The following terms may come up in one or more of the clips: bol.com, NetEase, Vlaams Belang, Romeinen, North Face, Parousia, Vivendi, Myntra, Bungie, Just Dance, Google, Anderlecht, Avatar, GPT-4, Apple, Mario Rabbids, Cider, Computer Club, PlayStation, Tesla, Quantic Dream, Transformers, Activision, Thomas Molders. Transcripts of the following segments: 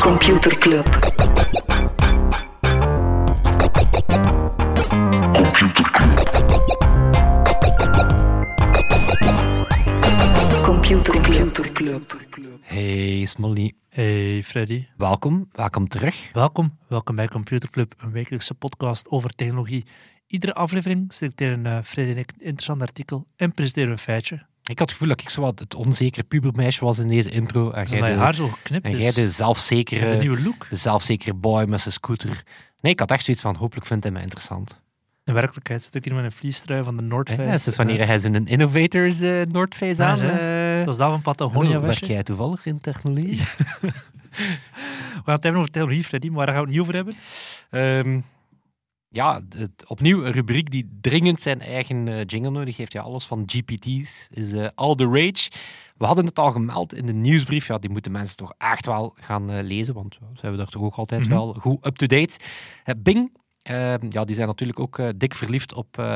Computer Club. Computer Club. Computer Club. Hey Smolny. Hey Freddy. Welkom terug. Welkom bij Computer Club, een wekelijkse podcast over technologie. Iedere aflevering selecteren Freddy en ik een interessant artikel en presenteren we een feitje. Ik had het gevoel dat ik zo wat het onzekere pubermeisje was in deze intro. En jij haar zo geknipt is. En jij de zelfzekere boy met zijn scooter. Nee, ik had echt zoiets van, hopelijk vindt hij mij interessant. In werkelijkheid zit ook iemand in een vliestrui van de North Face. Ja, dus wanneer hij zijn innovators North Face aan... Dat was daar van Patagonia. Werk jij toevallig in technologie? Ja. We gaan het even over technologie, Freddy, maar daar gaan we het niet over hebben. Opnieuw een rubriek die dringend zijn eigen jingle nodig heeft. Ja, alles van GPT's is all the rage. We hadden het al gemeld in de nieuwsbrief. Ja, die moeten mensen toch echt wel gaan lezen, want ze hebben daar toch ook altijd wel goed up-to-date. Bing, die zijn natuurlijk ook dik verliefd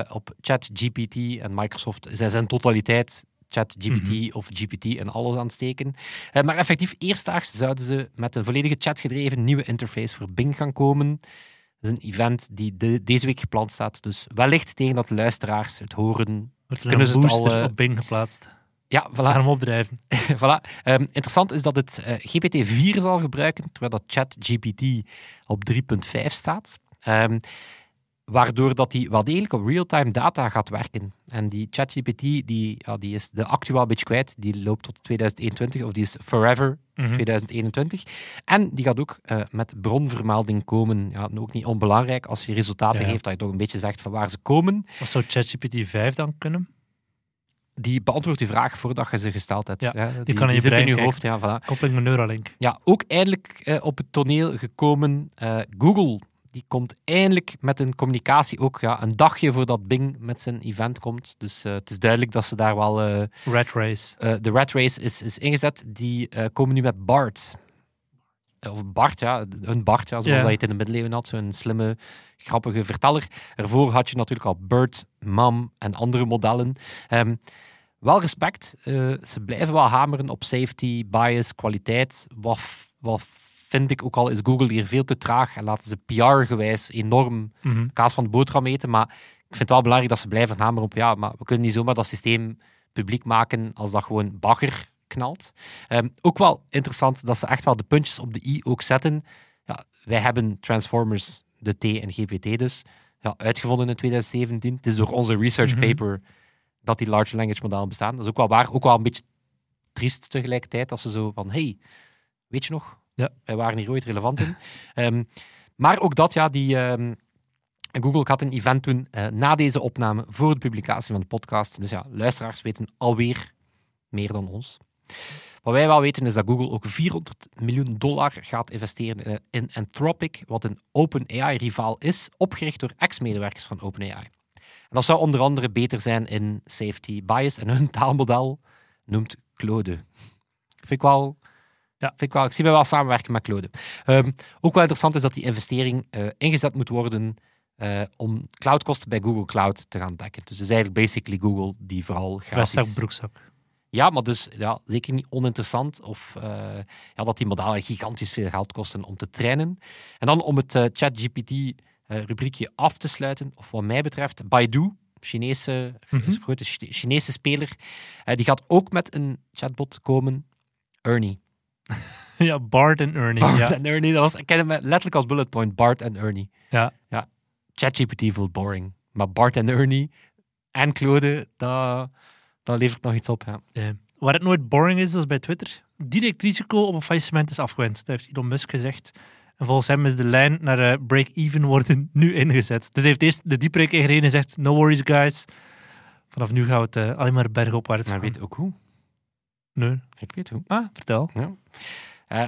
op ChatGPT en Microsoft. Zij zijn totaliteit ChatGPT of GPT en alles aan het steken. Maar effectief, eerstdaags zouden ze met een volledige chatgedreven nieuwe interface voor Bing gaan komen. Dat is een event die deze week gepland staat. Dus wellicht tegen dat luisteraars het horen... Wordt er kunnen een booster het al, op Bing geplaatst. Ja, voilà. Ze gaan hem opdrijven. Voilà. Interessant is dat het GPT-4 zal gebruiken, terwijl dat ChatGPT op 3.5 staat. Waardoor dat die wel degelijk op real-time data gaat werken. En die ChatGPT, die is de actua een beetje kwijt. Die loopt tot 2021, of die is forever 2021. En die gaat ook met bronvermelding komen. Ja, ook niet onbelangrijk als je resultaten geeft, dat je toch een beetje zegt van waar ze komen. Wat zou ChatGPT 5 dan kunnen? Die beantwoordt die vraag voordat je ze gesteld hebt. Ja, die kan in je zit in je hoofd. Ja, voilà. Koppeling met Neuralink. Ja, ook eindelijk op het toneel gekomen Google. Die komt eindelijk met een communicatie ook een dagje voordat Bing met zijn event komt. Dus het is duidelijk dat ze daar wel... rat race. De rat race is ingezet. Die komen nu met Bard. Of Bart, een Bart, zoals dat je het in de middeleeuwen had. Zo'n slimme, grappige verteller. Ervoor had je natuurlijk al Bert, Mam en andere modellen. Wel respect. Ze blijven wel hameren op safety, bias, kwaliteit. Wat vind ik ook al, is Google hier veel te traag en laten ze PR-gewijs enorm kaas van de boterham eten. Maar ik vind het wel belangrijk dat ze blijven hameren op maar we kunnen niet zomaar dat systeem publiek maken als dat gewoon bagger knalt. Ook wel interessant dat ze echt wel de puntjes op de i ook zetten. Ja, wij hebben Transformers, de T en GPT dus, uitgevonden in 2017. Het is door onze research paper dat die large language modellen bestaan. Dat is ook wel waar. Ook wel een beetje triest tegelijkertijd als ze zo van, hey, weet je nog... Ja, wij waren hier ooit relevant in. Maar ook dat, Google gaat een event doen na deze opname voor de publicatie van de podcast. Dus luisteraars weten alweer meer dan ons. Wat wij wel weten is dat Google ook $400 miljoen gaat investeren in Anthropic, wat een OpenAI-rivaal is, opgericht door ex-medewerkers van OpenAI. En dat zou onder andere beter zijn in safety bias. En hun taalmodel noemt Claude. Vind ik wel... Ja, vind ik wel. Ik zie mij wel samenwerken met Claude. Ook wel interessant is dat die investering ingezet moet worden om cloudkosten bij Google Cloud te gaan dekken. Dus het is eigenlijk basically Google die vooral gratis... Vestzak, broekzak. Ja, maar dus zeker niet oninteressant of dat die modellen gigantisch veel geld kosten om te trainen. En dan om het ChatGPT-rubriekje af te sluiten, of wat mij betreft, Baidu... grote Chinese speler, die gaat ook met een chatbot komen, Ernie. Ja, Bard en Ernie. Ik ken hem letterlijk als bullet point, Bard en Ernie. Ja. ChatGPT voelt boring. Maar Bard en Ernie en Claude, dat levert nog iets op. Ja. Waar het nooit boring is, dat is bij Twitter. Direct risico op een faillissement is afgewend. Dat heeft Elon Musk gezegd. En volgens hem is de lijn naar break-even worden nu ingezet. Dus hij heeft eerst de diepreek ingereden en gezegd, no worries guys. Vanaf nu gaan we het alleen maar bergopwaarts gaan. Maar weet ook hoe. Nee, ik weet hoe. Ah, vertel. Ja.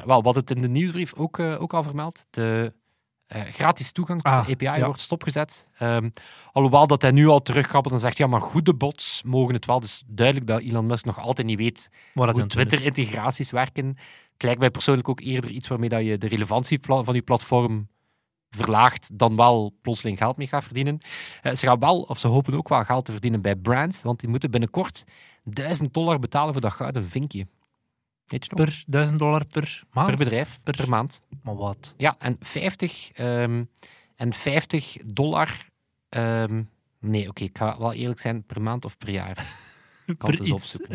Wat het in de nieuwsbrief ook al vermeld, de gratis toegang tot de API wordt stopgezet. Alhoewel dat hij nu al terugkrabbelt en zegt, maar goede bots mogen het wel. Dus duidelijk dat Elon Musk nog altijd niet weet hoe Twitter-integraties werken. Het lijkt mij persoonlijk ook eerder iets waarmee dat je de relevantie van je platform verlaagt, dan wel plotseling geld mee gaat verdienen. Ze hopen ook wel geld te verdienen bij brands, want die moeten binnenkort $1000 betalen voor dat gouden vinkje. per $1000 per maand? Per bedrijf, per maand. Maar wat? Ja, en $50... nee, oké, ik ga wel eerlijk zijn, per maand of per jaar.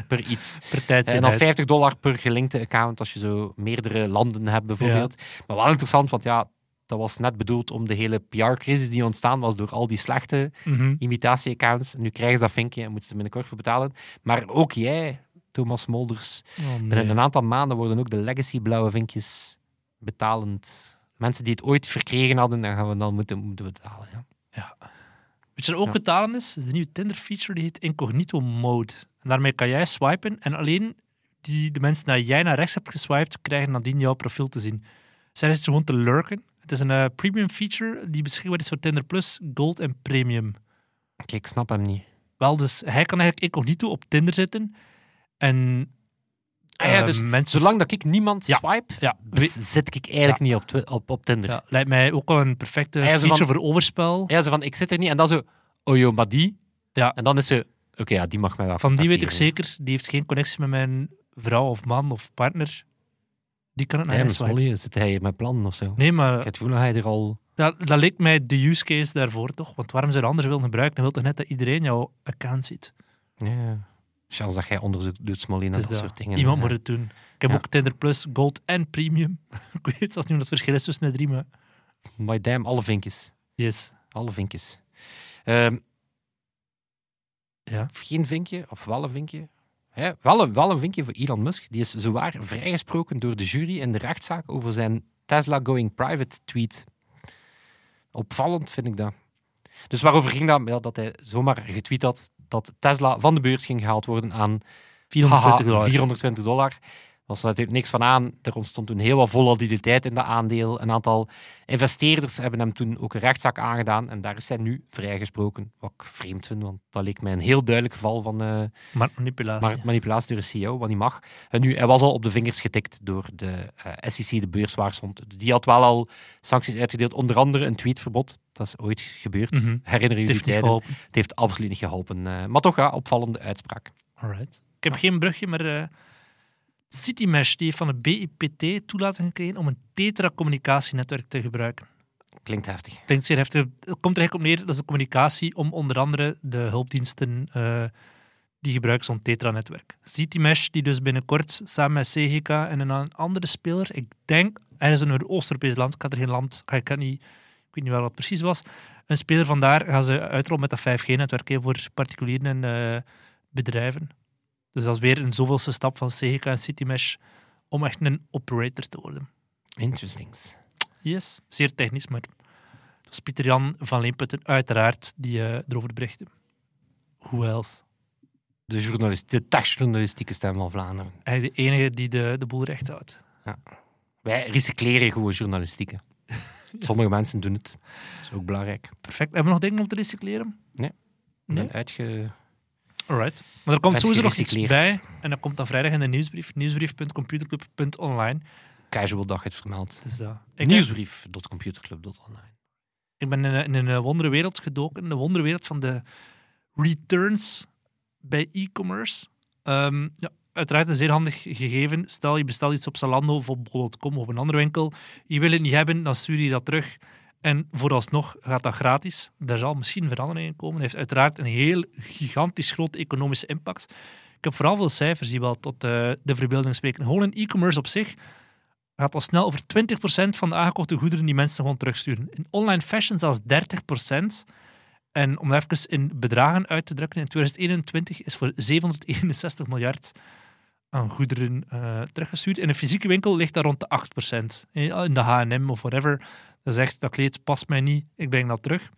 Per iets. Per tijdseenheid. En dan $50 per gelinkte account, als je zo meerdere landen hebt bijvoorbeeld. Ja. Maar wel interessant, want ja, dat was net bedoeld om de hele PR-crisis die ontstaan was door al die slechte imitatie-accounts. Nu krijgen ze dat vinkje en moeten ze binnenkort voor betalen. Maar ook jij, Thomas Molders, binnen een aantal maanden worden ook de legacy-blauwe vinkjes betalend. Mensen die het ooit verkregen hadden, dan gaan we dan moeten betalen. Ja. Weet je wat ook betalen is de nieuwe Tinder-feature, die heet Incognito Mode. En daarmee kan jij swipen en alleen de mensen die jij naar rechts hebt geswiped, krijgen nadien jouw profiel te zien. Zij zitten gewoon te lurken. Het is een premium feature die beschikbaar is voor Tinder Plus, Gold en Premium. Oké, ik snap hem niet. Wel, dus hij kan eigenlijk incognito op Tinder zitten en... dus mensen... Zolang dat ik niemand swipe, zit ik eigenlijk niet op Tinder. Ja, lijkt mij ook wel een perfecte feature voor overspel. Ja, zo van, ik zit er niet. En dan zo, oh joh, maar die... Ja. En dan is ze, oké, die mag mij wel. Van die weet ik zeker, die heeft geen connectie met mijn vrouw of man of partner. Die kan het naar hem swipen. Zit hij met plannen of zo? Nee, maar... Het voelen hij er al... Dat leek mij de use case daarvoor, toch? Want waarom zou je anders willen gebruiken? Dan wil toch net dat iedereen jouw account ziet? Ja... Chance dat jij onderzoek doet, Smolny, en dat soort dingen. Iemand moet het doen. Ik heb ook Tinder Plus, Gold en Premium. Ik weet het, als nu dat verschil is tussen de drie, maar... My damn, alle vinkjes. Yes. Alle vinkjes. Geen vinkje, of wel een vinkje. Ja, wel een vinkje voor Elon Musk. Die is zowaar vrijgesproken door de jury in de rechtszaak over zijn Tesla Going Private tweet. Opvallend vind ik dat. Dus waarover ging dat? Ja, dat hij zomaar getweet had dat Tesla van de beurs ging gehaald worden aan $420. Daar sluit er niks van aan. Er ontstond toen heel wat volatiliteit in dat aandeel. Een aantal investeerders hebben hem toen ook een rechtszaak aangedaan. En daar is hij nu vrijgesproken. Wat ik vreemd vind, want dat leek mij een heel duidelijk geval van... marktmanipulatie. Marktmanipulatie door een CEO, wat niet mag. En nu, hij was al op de vingers getikt door de SEC, de beurswaakhond. Die had wel al sancties uitgedeeld. Onder andere een tweetverbod. Dat is ooit gebeurd. Herinner je die tijden? Het heeft absoluut niet geholpen. Maar toch, opvallende uitspraak. Alright. Ik heb geen brugje, maar... CityMesh die heeft van het BIPT toelating gekregen om een tetra-communicatienetwerk te gebruiken. Klinkt heftig. Klinkt zeer heftig. Het komt er eigenlijk op neer, dat is de communicatie om onder andere de hulpdiensten die gebruiken zo'n tetra-netwerk. CityMesh die dus binnenkort samen met CGK en een andere speler, ik denk, er is een Noord-Oost-Europees land, ik had er geen land, ik weet niet wel wat precies was, een speler vandaar gaan ze uitrollen met dat 5G-netwerk voor particulieren en bedrijven. Dus dat is weer een zoveelste stap van CGK en CityMesh om echt een operator te worden. Interestings. Yes, zeer technisch, maar dat was Pieter-Jan van Leemputten uiteraard die erover berichtte. Who else? De dagjournalistieke stem van Vlaanderen. Eigenlijk de enige die de boel recht houdt. Ja. Wij recycleren goede journalistieke. Sommige mensen doen het. Dat is ook belangrijk. Perfect. Hebben we nog dingen om te recycleren? Nee. Alright. Maar er komt sowieso nog iets bij. En dat komt dan vrijdag in de nieuwsbrief. Nieuwsbrief.computerclub.online. Casual dag heeft vermeld. Dus Nieuwsbrief.computerclub.online. Ik ben in een wondere wereld gedoken. De wondere wereld van de returns bij e-commerce. Uiteraard een zeer handig gegeven. Stel, je bestelt iets op Zalando of op bol.com of een andere winkel. Je wil het niet hebben, dan stuur je dat terug. En vooralsnog gaat dat gratis. Daar zal misschien verandering in komen. Dat heeft uiteraard een heel gigantisch grote economische impact. Ik heb vooral veel cijfers die wel tot de verbeelding spreken. Gewoon in e-commerce op zich gaat al snel over 20% van de aangekochte goederen die mensen gewoon terugsturen. In online fashion zelfs 30%. En om even in bedragen uit te drukken, in 2021 is voor 761 miljard aan goederen teruggestuurd. In een fysieke winkel ligt dat rond de 8%. In de H&M of whatever. Dat zegt, dat kleed past mij niet, ik breng dat terug.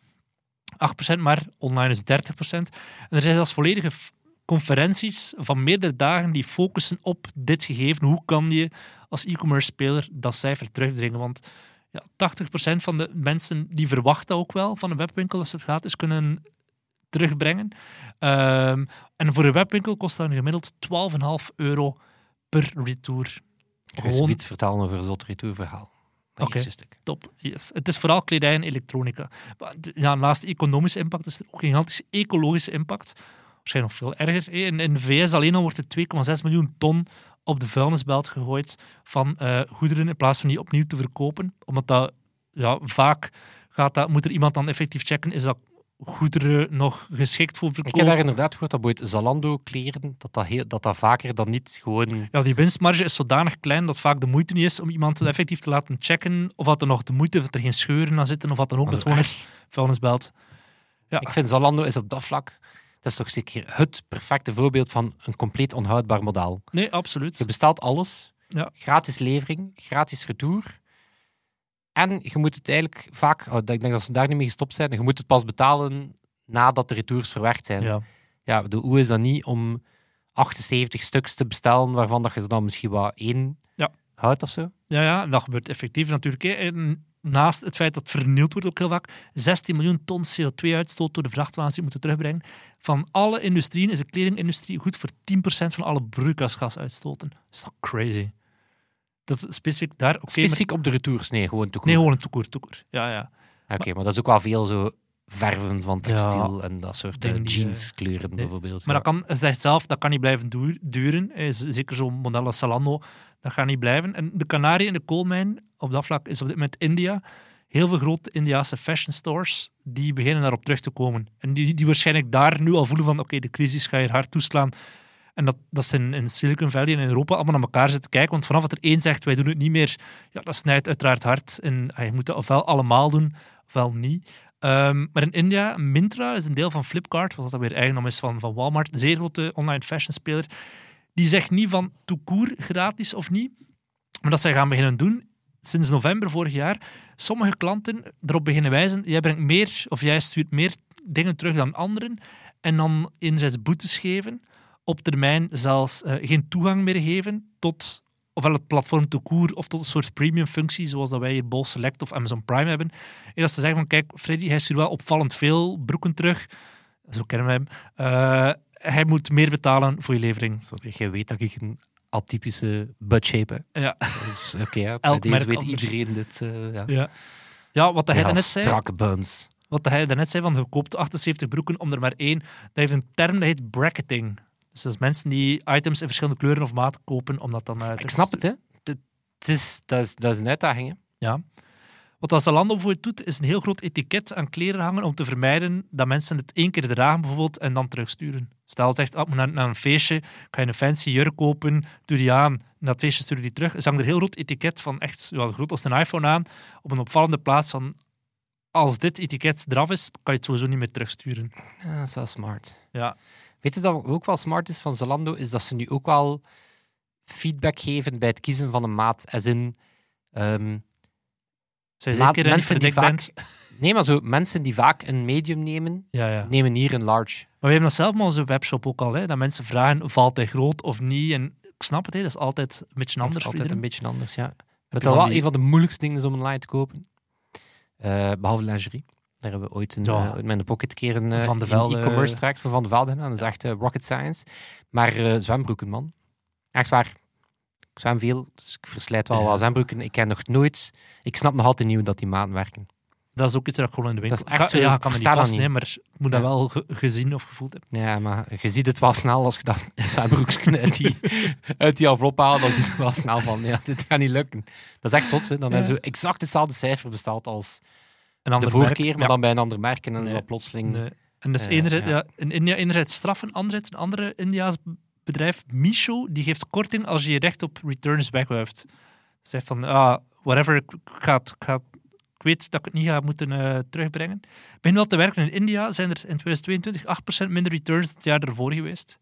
8%, maar online is 30%. En er zijn zelfs volledige conferenties van meerdere dagen die focussen op dit gegeven. Hoe kan je als e-commerce speler dat cijfer terugdringen? Want 80% van de mensen die verwachten ook wel van een webwinkel als het gratis kunnen terugbrengen. En voor een webwinkel kost dat gemiddeld €12,50 per retour. Gewoon niet vertalen over een zot retourverhaal. Oké, top. Yes. Het is vooral kledij en elektronica. Ja, naast de economische impact is er ook een gigantische ecologische impact. Waarschijnlijk nog veel erger. In de VS alleen al wordt er 2,6 miljoen ton op de vuilnisbelt gegooid van goederen in plaats van die opnieuw te verkopen. Omdat dat ja, vaak gaat dat, moet er iemand dan effectief checken, is dat goederen nog geschikt voor verkopen. Ik heb daar inderdaad gehoord dat bijvoorbeeld Zalando kleren, dat vaker dan niet gewoon... Ja, die winstmarge is zodanig klein dat vaak de moeite niet is om iemand effectief te laten checken of dat er nog de moeite, of er geen scheuren aan zitten, of wat dan ook. Dat gewoon is vuilnisbelt. Ja. Ik vind Zalando is op dat vlak... Dat is toch zeker het perfecte voorbeeld van een compleet onhoudbaar model. Nee, absoluut. Je bestelt alles. Ja. Gratis levering, gratis retour. En je moet het eigenlijk vaak... Oh, ik denk dat ze daar niet mee gestopt zijn. Je moet het pas betalen nadat de retours verwerkt zijn. Ja. Ja, hoe is dat niet om 78 stuks te bestellen, waarvan dat je er dan misschien wel 1 houdt of zo? Ja, dat gebeurt effectief natuurlijk. En naast het feit dat het vernield wordt ook heel vaak, 16 miljoen ton CO2-uitstoot door de vrachtwagens die moeten terugbrengen. Van alle industrieën is de kledingindustrie goed voor 10% van alle broeikasgasuitstoten. Dat is toch crazy? Dat is specifiek daar... Okay, specifiek maar... op de retours? Nee, gewoon toekoer. Nee, gewoon een toekoer. Ja. Maar dat is ook wel veel zo verven van textiel en dat soort jeanskleuren bijvoorbeeld. Maar dat kan, zegt zelf, dat kan niet blijven duren. Zeker zo'n model als Zalando, dat gaat niet blijven. En de kanarie in de koolmijn, op dat vlak, is op dit moment India. Heel veel grote Indiase fashion stores, die beginnen daarop terug te komen. En die waarschijnlijk daar nu al voelen van, oké, de crisis gaat hier hard toeslaan. En dat ze in Silicon Valley en in Europa allemaal naar elkaar zitten kijken. Want vanaf dat er één zegt, wij doen het niet meer, ja, dat snijdt uiteraard hard. En je moet dat ofwel allemaal doen, ofwel niet. Maar in India, Myntra is een deel van Flipkart, wat dat weer eigendom is van Walmart, een zeer grote online fashion speler. Die zegt niet van toekoer gratis of niet, maar dat zij gaan beginnen doen. Sinds november vorig jaar, sommige klanten erop beginnen wijzen, jij brengt meer of jij stuurt meer dingen terug dan anderen. En dan enerzijds boetes geven, op termijn zelfs geen toegang meer geven tot ofwel het platform toekoer of tot een soort premium functie, zoals dat wij hier Bol Select of Amazon Prime hebben. En dat ze zeggen van, kijk, Freddy, hij stuurt wel opvallend veel broeken terug. Zo kennen we hem. Hij moet meer betalen voor je levering. Sorry, jij weet dat ik een atypische butt-shape heb. Ja. Dus, oké, bij deze weet anders. Iedereen dit. Wat hij daarnet zei. Strakke buns. Wat hij daarnet zei, van je koopt 78 broeken om er maar 1. Dat heeft een term, dat heet bracketing. Dus dat is mensen die items in verschillende kleuren of maten kopen, om dat dan... Ik snap het, hè. Dat is een uitdaging, hè. Ja. Wat Zalando voor je doet, is een heel groot etiket aan kleren hangen om te vermijden dat mensen het 1 keer dragen, bijvoorbeeld, en dan terugsturen. Stel, je zegt, naar een feestje, ga je een fancy jurk kopen, doe die aan, en dat feestje stuur je die terug. Ze hangt er een heel groot etiket van, echt, ja, groot als een iPhone aan, op een opvallende plaats van, als dit etiket eraf is, kan je het sowieso niet meer terugsturen. Ja, dat is wel smart. Ja. Weet je dat ook wel smart is van Zalando, is dat ze nu ook wel feedback geven bij het kiezen van een maat. Als in... mensen die vaak... Nee, maar zo, mensen die vaak een medium nemen, nemen hier een large. Maar we hebben dat zelf maar onze webshop ook al, hè, dat mensen vragen, valt hij groot of niet? En ik snap het, hè, dat is altijd een beetje anders. Dat is altijd een beetje anders, ja. Wat wel een van de moeilijkste dingen is om online te kopen. Behalve lingerie. Daar hebben we ooit met de pocket keer een e-commerce traject van Van de Velde gedaan. Dat is echt rocket science. Maar zwembroeken, man. Echt waar. Ik zwem veel, dus ik verslijt wel wat zwembroeken. Ik ken nog nooit... Ik snap nog altijd niet hoe dat die maten werken. Dat is ook iets dat ik gewoon in de winkel... Dat is echt zo, ik kan me niet passen, niet. Maar ik moet dat wel gezien of gevoeld hebben. Ja, maar je ziet het wel snel als je dat zwembroeksken uit die envelop haalt. Dan zie je wel snel van, ja, dit gaat niet lukken. Dat is echt zot, hè. Dan hebben ze exact hetzelfde cijfer besteld als... de voorkeer, maar dan bij een ander merk. En dan is dat plotseling... Nee. En dus in India enerzijds straffen, anderzijds een andere Indiaas bedrijf, Meesho, die geeft korting als je je recht op returns wegwuift. Zegt van, whatever, ik weet dat ik het niet ga moeten terugbrengen. Begin wel te werken in India, zijn er in 2022 8% minder returns dan het jaar ervoor geweest.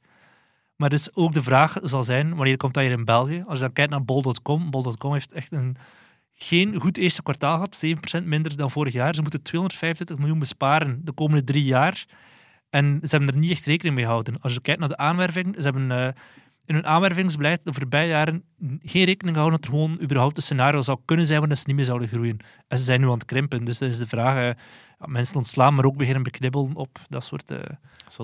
Maar dus ook de vraag zal zijn, wanneer komt dat hier in België? Als je dan kijkt naar bol.com, bol.com heeft echt geen goed eerste kwartaal gehad, 7% minder dan vorig jaar. Ze moeten 225 miljoen besparen de komende 3 jaar. En ze hebben er niet echt rekening mee gehouden. Als je kijkt naar de aanwerving, ze hebben in hun aanwervingsbeleid de voorbije jaren geen rekening gehouden dat er gewoon überhaupt een scenario zou kunnen zijn waarin ze niet meer zouden groeien. En ze zijn nu aan het krimpen, dus dat is de vraag. Mensen ontslaan, maar ook beginnen beknibbelen op dat soort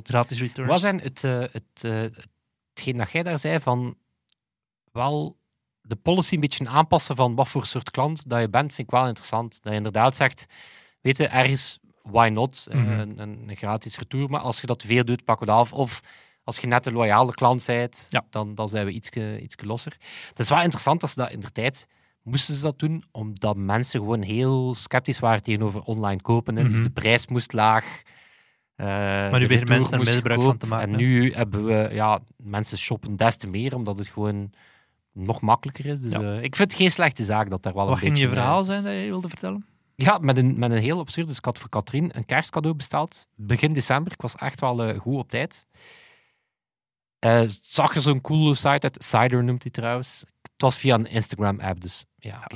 gratis returns. Wat zijn hetgeen dat jij daar zei, van wel de policy een beetje aanpassen van wat voor soort klant dat je bent, vind ik wel interessant. Dat je inderdaad zegt, weet je, ergens... Why not? Mm-hmm. Een gratis retour. Maar als je dat veel doet, pak het af. Of Als je net een loyale klant bent, ja, dan zijn we iets losser. Het is wel interessant dat ze dat in de tijd moesten ze dat doen, omdat mensen gewoon heel sceptisch waren tegenover online kopen. Mm-hmm. Dus de prijs moest laag. Maar nu beginnen mensen er misbruik van te maken. En nu hebben we, ja, mensen shoppen des te meer, omdat het gewoon nog makkelijker is. Dus, ja, ik vind het geen slechte zaak dat daar wel wat een beetje... Wat ging je verhaal zijn dat je wilde vertellen? Ja, met een heel absurd. Dus ik had voor Katrien een kerstcadeau besteld. Begin december. Ik was echt wel goed op tijd. Zag er zo'n coole site uit. Cider noemt hij trouwens. Het was via een Instagram-app, dus ja, oké.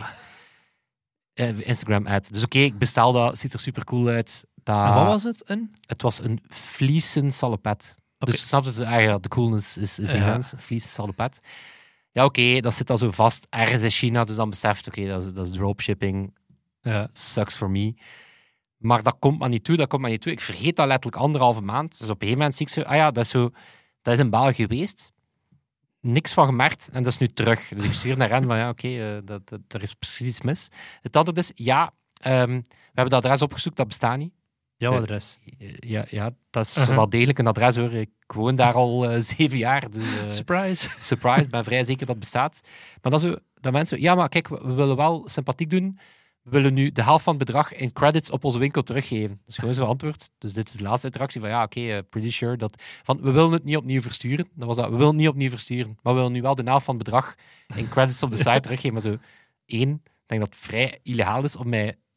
Okay. Instagram-ad. Dus oké, ik bestel dat. Ziet er super cool uit. En wat was het? Het was een vliezen salopet. Okay. Dus snap je, eigenlijk de coolness is immens. Vliezen salopet. Ja, oké, dat zit al zo vast ergens in China, dus dan beseft, oké, dat is dropshipping. Ja. Sucks for me. Maar dat komt maar niet toe. Ik vergeet dat letterlijk 1,5 maand. Dus op een gegeven moment zie ik zo, dat is in België geweest. Niks van gemerkt en dat is nu terug. Dus ik stuur naar hen van, er is precies iets mis. Het antwoord is, we hebben dat adres opgezocht, dat bestaat niet. Jouw adres? Ja, dat is wel degelijk een adres hoor. Ik woon daar al 7 jaar. Dus, surprise, ben vrij zeker dat het bestaat. Maar dat mensen, ja maar kijk, we willen wel sympathiek doen. We willen nu de helft van het bedrag in credits op onze winkel teruggeven. Dat is gewoon zo'n antwoord. Dus dit is de laatste interactie van pretty sure. We willen het niet opnieuw versturen. Dat was dat. We willen het niet opnieuw versturen. Maar we willen nu wel de helft van het bedrag in credits op de site teruggeven. Maar zo, 1, ik denk dat het vrij illegaal is om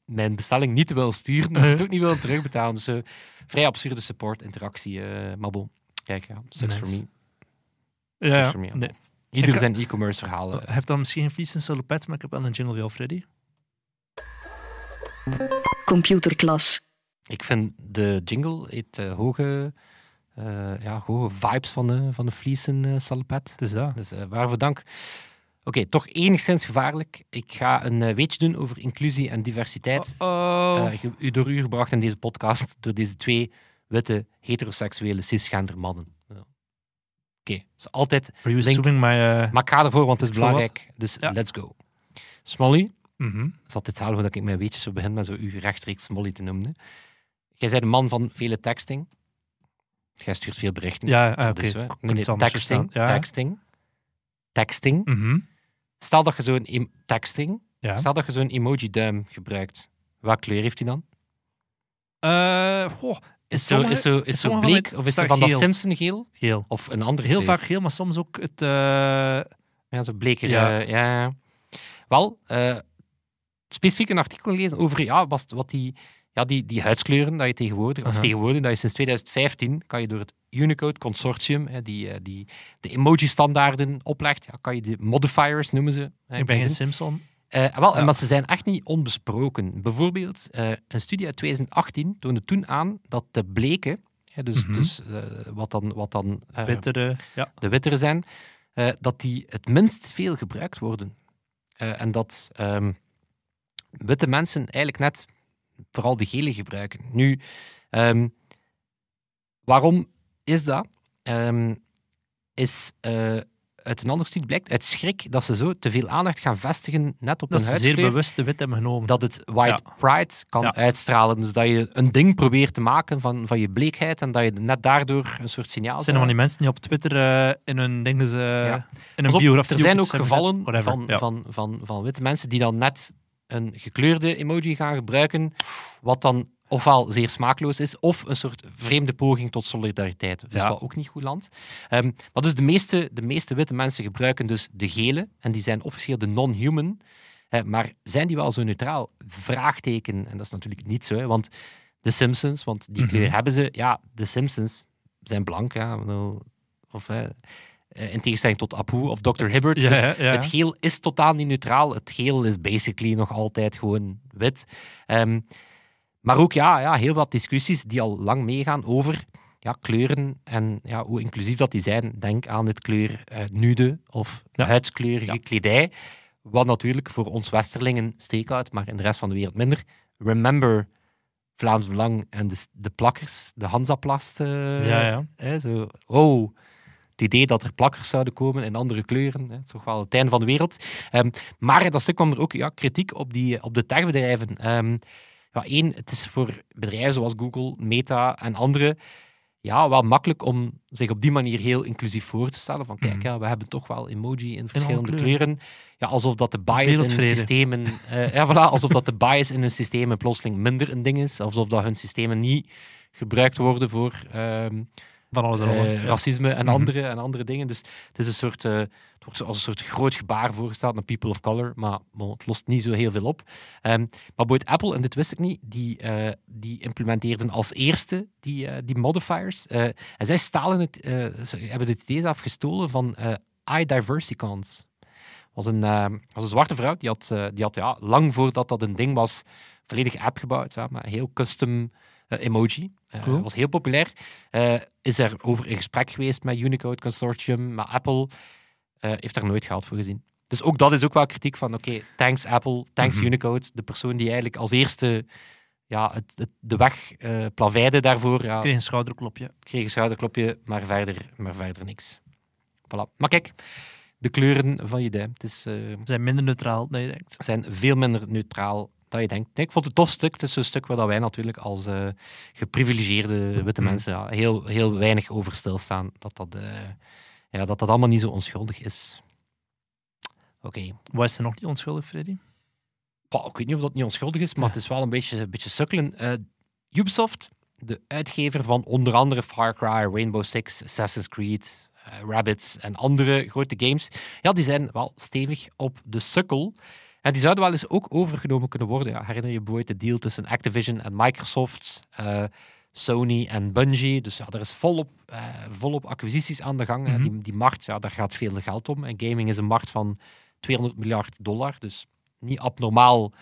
mijn bestelling niet te willen sturen. Maar het ook niet willen terugbetalen. Dus vrij absurde support, interactie. Maar bon, kijk, sucks for me. Sucks for me. Ja. Nee. Ieder zijn e-commerce verhalen. Ik heb dan misschien een vlies en salopet, maar ik heb wel een jingle wel, Freddy. Computerklas. Ik vind de jingle heeft hoge vibes van de vliezen salopet. Het is dat. Dus waarvoor dank. Oké, toch enigszins gevaarlijk. Ik ga een weetje doen over inclusie en diversiteit. Door u gebracht in deze podcast door deze 2 witte heteroseksuele cisgender mannen. Oké, dus altijd link. Maar ik ga ervoor, want het is belangrijk. Dus let's go. Smolny. Mm-hmm. Het is altijd zalig dat ik mijn weetjes zo begin met zo u rechtstreeks Smolly te noemen. Hè. Jij bent een man van vele texting. Jij stuurt veel berichten. Texting. Mm-hmm. Stel dat je zo'n emoji duim gebruikt. Welke kleur heeft hij dan? Is zo bleek? Of is er van dat Simpsons geel? Geel. Of een andere heel kleur? Vaak geel, maar soms ook het... zo bleker. Ja. Wel... specifiek een artikel lezen over die huidskleuren dat je tegenwoordig, of tegenwoordig, dat je sinds 2015 kan je door het Unicode Consortium, die de emoji-standaarden oplegt, kan je de modifiers noemen ze. Ik ben geen Simpson. Maar ze zijn echt niet onbesproken. Bijvoorbeeld, een studie uit 2018 toonde toen aan dat de bleken, de wittere zijn, dat die het minst veel gebruikt worden. En dat... witte mensen eigenlijk net vooral de gele gebruiken. Nu, waarom is dat? Uit een ander studie blijkt uit schrik dat ze zo te veel aandacht gaan vestigen net op hun huidskleur. Dat ze zeer bewust de wit hebben genomen. Dat het white pride kan uitstralen. Dus dat je een ding probeert te maken van je bleekheid en dat je net daardoor een soort signaal... Het zijn nog van die mensen die op Twitter in hun dingen in hun bio... Er zijn ook gevallen van witte mensen die dan net... een gekleurde emoji gaan gebruiken, wat dan ofwel zeer smaakloos is, of een soort vreemde poging tot solidariteit. Dus wat ook niet goed landt. Maar dus de meeste witte mensen gebruiken dus de gele, en die zijn officieel de non-human. Maar zijn die wel zo neutraal? Vraagteken. En dat is natuurlijk niet zo, hè, want de Simpsons, want die kleur hebben ze. Ja, de Simpsons zijn blank. Ja, of... in tegenstelling tot Apu of Dr. Hibbert. Ja, dus het geel is totaal niet neutraal. Het geel is basically nog altijd gewoon wit. Maar ook heel wat discussies die al lang meegaan over kleuren en hoe inclusief dat die zijn. Denk aan het kleur nude of huidskleurige kledij. Wat natuurlijk voor ons Westerlingen steek houdt, maar in de rest van de wereld minder. Remember Vlaams Belang en de plakkers, de Hansaplast. Het idee dat er plakkers zouden komen in andere kleuren. Hè, toch wel het einde van de wereld. Maar dat stuk kwam er ook kritiek op de techbedrijven. Eén, het is voor bedrijven zoals Google, Meta en andere ja, wel makkelijk om zich op die manier heel inclusief voor te stellen. Van kijk, ja, we hebben toch wel emoji in verschillende kleuren. Ja, alsof dat de bias in hun systemen... alsof dat de bias in hun systemen plotseling minder een ding is. Alsof dat hun systemen niet gebruikt worden voor... van alles en racisme en andere dingen. Dus het is een soort... het wordt als een soort groot gebaar voorgesteld naar people of color, maar het lost niet zo heel veel op. Maar bij Apple, en dit wist ik niet, die implementeerden als eerste die modifiers. En zij hebben dit idee afgestolen van iDiversicons. Was een zwarte vrouw, die had lang voordat dat een ding was, volledig app gebouwd, ja, maar heel custom... emoji. Cool. Was heel populair. Is er over in gesprek geweest met Unicode Consortium, maar Apple heeft daar nooit geld voor gezien. Dus ook dat is ook wel kritiek van, oké, thanks Apple, thanks Unicode, de persoon die eigenlijk als eerste de weg plaveide daarvoor. Ja, kreeg een schouderklopje, maar verder niks. Voilà. Maar kijk, de kleuren van je duim. Zijn minder neutraal dan je denkt. Zijn veel minder neutraal dat je denkt. Nee, ik vond het een tof stuk. Het is zo'n stuk waar wij natuurlijk als geprivilegeerde witte mensen heel, heel weinig over stilstaan. Dat allemaal niet zo onschuldig is. Oké. Wat is er nog niet onschuldig, Freddy? Bah, ik weet niet of dat niet onschuldig is, maar het is wel een beetje sukkelen. Ubisoft, de uitgever van onder andere Far Cry, Rainbow Six, Assassin's Creed, Rabbids en andere grote games, ja, die zijn wel stevig op de sukkel. En die zouden wel eens ook overgenomen kunnen worden. Ja, herinner je bijvoorbeeld de deal tussen Activision en Microsoft, Sony en Bungie. Dus ja, er is volop acquisities aan de gang. Die markt, ja, daar gaat veel geld om. En gaming is een markt van $200 miljard. Dus niet abnormaal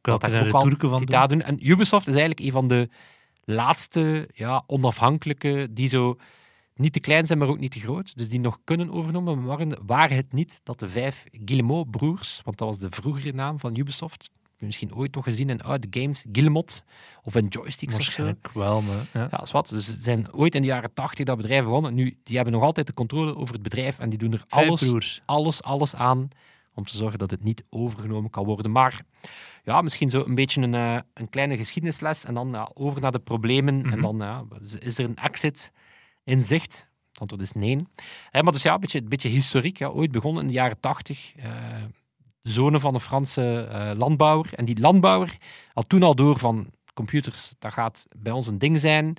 dat daar ook al die daar doen. En Ubisoft is eigenlijk een van de laatste onafhankelijke die zo... niet te klein zijn, maar ook niet te groot. Dus die nog kunnen overnomen, maar waren het niet dat de 5 Guillemot-broers, want dat was de vroegere naam van Ubisoft, heb je misschien ooit nog gezien in oude games, Guillemot, of in joysticks of zo. Waarschijnlijk wel, maar... Ja, zwart. Dus ze zijn ooit in de jaren 80 dat bedrijf gewonnen. Nu, die hebben nog altijd de controle over het bedrijf en die doen er alles aan om te zorgen dat het niet overgenomen kan worden. Maar ja, misschien zo een beetje een kleine geschiedenisles en dan over naar de problemen en dan is er een exit... in zicht? Het antwoord is nee. Maar dus een beetje historiek. Ja. Ooit begonnen in de jaren 80. Zoon van een Franse landbouwer. En die landbouwer had toen al door van computers, dat gaat bij ons een ding zijn.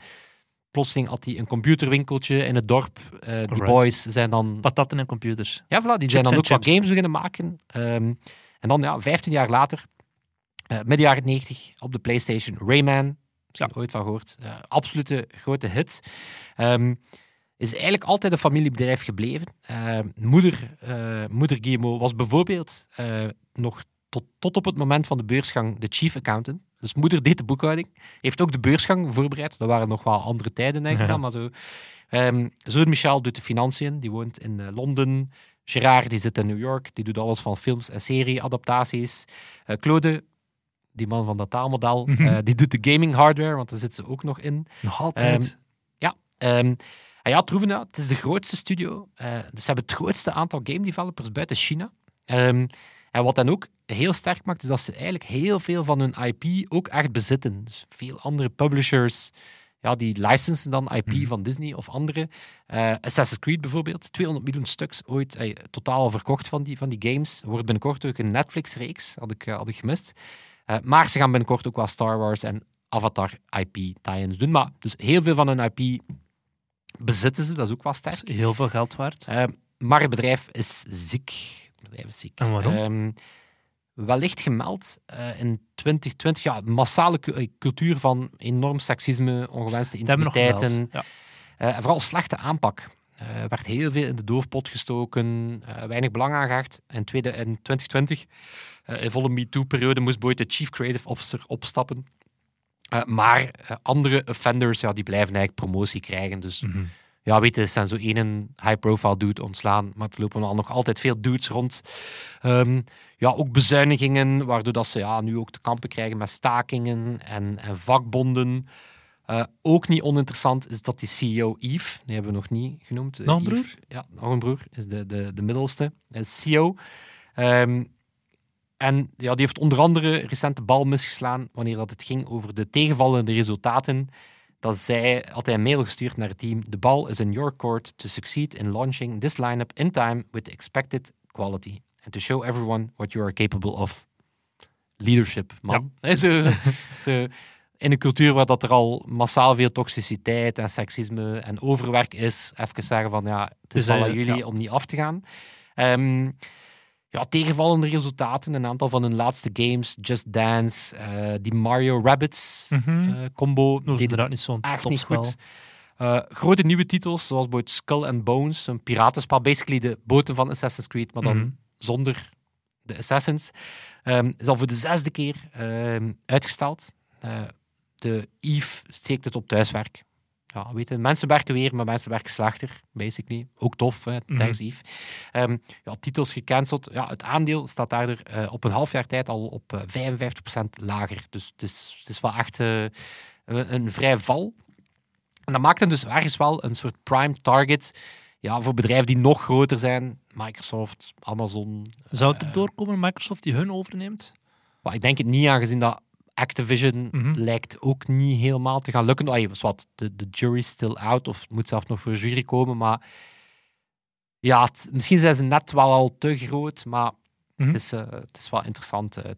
Plotseling had hij een computerwinkeltje in het dorp. Die boys zijn dan... patatten en computers. Ja, voilà. Die chips zijn dan ook wat games beginnen maken. En dan 15 jaar later, midden jaren 90, op de PlayStation Rayman. Misschien ooit van gehoord. Absolute grote hit. Is eigenlijk altijd een familiebedrijf gebleven. Moeder Guillemot was bijvoorbeeld nog tot op het moment van de beursgang de chief accountant. Dus moeder deed de boekhouding. Heeft ook de beursgang voorbereid. Dat waren nog wel andere tijden, denk ik dan. Maar zo. Zoon Michel doet de financiën. Die woont in Londen. Gerard, die zit in New York. Die doet alles van films en serie-adaptaties. Claude... die man van dat taalmodel, die doet de gaming hardware, want daar zit ze ook nog in. Nog altijd. Troeven, het is de grootste studio. Dus ze hebben het grootste aantal game developers buiten China. En wat dan ook heel sterk maakt, is dat ze eigenlijk heel veel van hun IP ook echt bezitten. Dus veel andere publishers, die licensen dan IP van Disney of andere. Assassin's Creed bijvoorbeeld, 200 miljoen stuks ooit totaal verkocht van die games. Wordt binnenkort ook een Netflix-reeks, had ik gemist. Maar ze gaan binnenkort ook wel Star Wars en Avatar IP tie-ins doen. Maar dus heel veel van hun IP bezitten ze, dat is ook wel sterk. Is heel veel geld waard. Maar het bedrijf is ziek. En waarom? Wellicht gemeld in 2020. Ja, massale cultuur van enorm seksisme, ongewenste intimiteiten. En vooral slechte aanpak. Werd heel veel in de doofpot gestoken, weinig belang aangehecht. In 2020, in volle MeToo-periode, moest Boyd de Chief Creative Officer opstappen. Maar andere offenders, die blijven eigenlijk promotie krijgen. Dus weet je, er zijn zo één high-profile dude ontslaan, maar het lopen al nog altijd veel dudes rond. Ook bezuinigingen, waardoor dat ze nu ook te kampen krijgen met stakingen en vakbonden. Ook niet oninteressant is dat die CEO Yves, die hebben we nog niet genoemd. Nog een broer? Yves, nog een broer, is de middelste. Hij is CEO. Die heeft onder andere recente bal misgeslaan wanneer dat het ging over de tegenvallende resultaten dat zij had hij een mail gestuurd naar het team. The ball is in your court to succeed in launching this lineup in time with the expected quality. And to show everyone what you are capable of. Leadership, man. Ja. Zo, in een cultuur waar dat er al massaal veel toxiciteit en seksisme en overwerk is, even zeggen van ja, het is al aan jullie om niet af te gaan. Ja, tegenvallende resultaten. Een aantal van hun laatste games, Just Dance, die Mario Rabbids combo. Dat is inderdaad niet zo'n topspel. Grote nieuwe titels, zoals bijvoorbeeld Skull and Bones, een piratenspel. Basically de boten van Assassin's Creed, maar dan zonder de Assassins. Is al voor de 6e keer uitgesteld. De Eve steekt het op thuiswerk. Ja, weet je, mensen werken weer, maar mensen werken slechter, basically. Ook tof, thuis-Eve. Ja, titels gecanceld. Ja, het aandeel staat daardoor op een half jaar tijd al op 55% lager. Dus het is wel echt een vrij val. En dat maakt hem dus ergens wel een soort prime target voor bedrijven die nog groter zijn. Microsoft, Amazon. Zou het erdoor komen, Microsoft, die hun overneemt? Maar ik denk het niet, aangezien dat Activision lijkt ook niet helemaal te gaan lukken. De jury's still out, of het moet zelfs nog voor de jury komen, maar ja, misschien zijn ze net wel al te groot, maar het is wel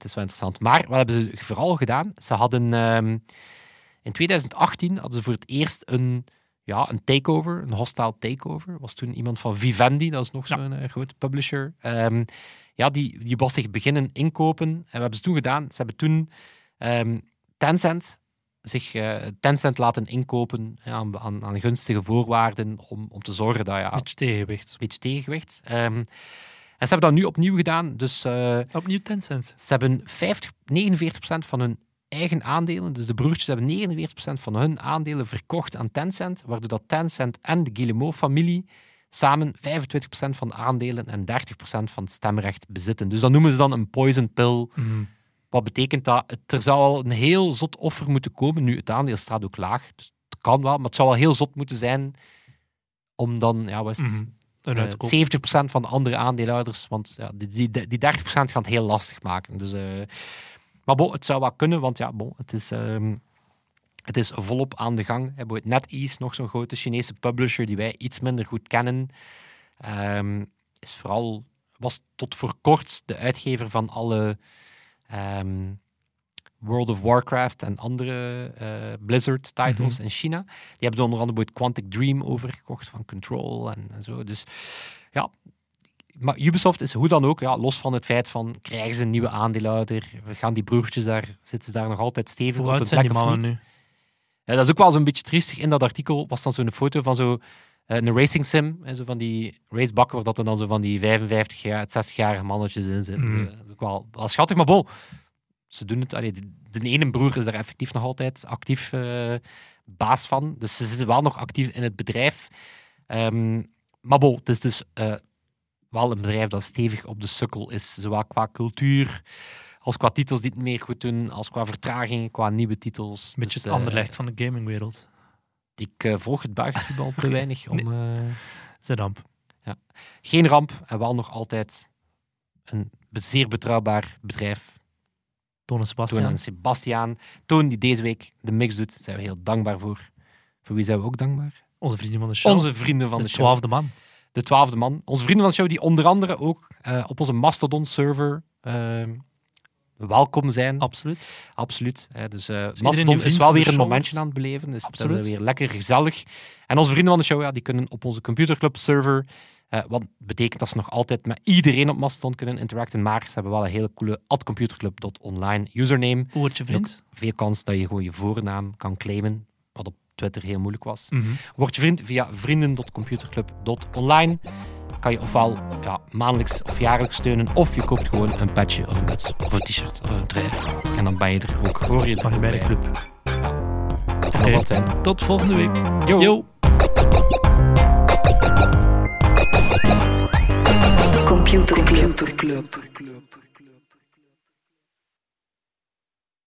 interessant. Maar wat hebben ze vooral gedaan? Ze hadden in 2018 hadden ze voor het eerst een takeover, een hostile takeover. Was toen iemand van Vivendi, dat is nog zo'n grote publisher. Die was zich beginnen inkopen. En wat hebben ze toen gedaan? Ze hebben toen Tencent zich laten inkopen aan gunstige voorwaarden om te zorgen dat beetje tegenwicht. En ze hebben dat nu opnieuw gedaan. Dus, opnieuw Tencent. Ze hebben 49% van hun eigen aandelen, dus de broertjes hebben 49% van hun aandelen verkocht aan Tencent, waardoor dat Tencent en de Guillemot-familie samen 25% van de aandelen en 30% van het stemrecht bezitten. Dus dat noemen ze dan een poison pill. Wat betekent dat? Er zou al een heel zot offer moeten komen. Nu, het aandeel staat ook laag. Dus het kan wel, maar het zou wel heel zot moeten zijn om dan 70% van de andere aandeelhouders, want die 30% gaan het heel lastig maken. Dus, maar het zou wel kunnen, want het is volop aan de gang. NetEase, nog zo'n grote Chinese publisher die wij iets minder goed kennen, was tot voor kort de uitgever van alle World of Warcraft en andere Blizzard-titles in China. Die hebben ze onder andere Quantic Dream overgekocht van Control en zo. Dus ja, maar Ubisoft is hoe dan ook, los van het feit van krijgen ze een nieuwe aandeelhouder, gaan die broertjes daar, zitten ze daar nog altijd stevig op de plek of niet? Ja, dat is ook wel zo'n beetje triestig. In dat artikel was dan zo'n foto van zo een racing sim, zo van die racebak, waar dat dan zo van die 60-jarige mannetjes in zitten. Dat is ook wel schattig, maar ze doen het. Allee, de ene broer is daar effectief nog altijd actief baas van, dus ze zitten wel nog actief in het bedrijf. Maar het is dus wel een bedrijf dat stevig op de sukkel is, zowel qua cultuur als qua titels die het meer goed doen, als qua vertragingen, qua nieuwe titels. Een beetje het Anderlecht van de gamingwereld. Ik volg het basketbal te weinig om... Zijn ramp. Ja. Geen ramp en wel nog altijd een zeer betrouwbaar bedrijf. Toon en Sebastiaan. Toon, die deze week de mix doet, zijn we heel dankbaar voor. Voor wie zijn we ook dankbaar? Onze vrienden van de show. De 12e man. Onze vrienden van de show die onder andere ook op onze Mastodon-server welkom zijn. Absoluut. Dus Mastodon is wel weer een momentje aan het beleven. Dus het is weer lekker gezellig. En onze vrienden van de show die kunnen op onze Computer Club server. Wat betekent dat ze nog altijd met iedereen op Mastodon kunnen interacten. Maar ze hebben wel een hele coole @computerclub.online username. Hoe wordt je vriend? Veel kans dat je gewoon je voornaam kan claimen. Wat op Twitter heel moeilijk was. Word je vriend via vrienden.computerclub.online. Kan je ofwel maandelijks of jaarlijks steunen, of je koopt gewoon een patchje of een muts of een t-shirt of een trui. En dan ben je er ook. Hoor je bij de club. En dat zal het zijn. Tot volgende week. Yo. Computer Club.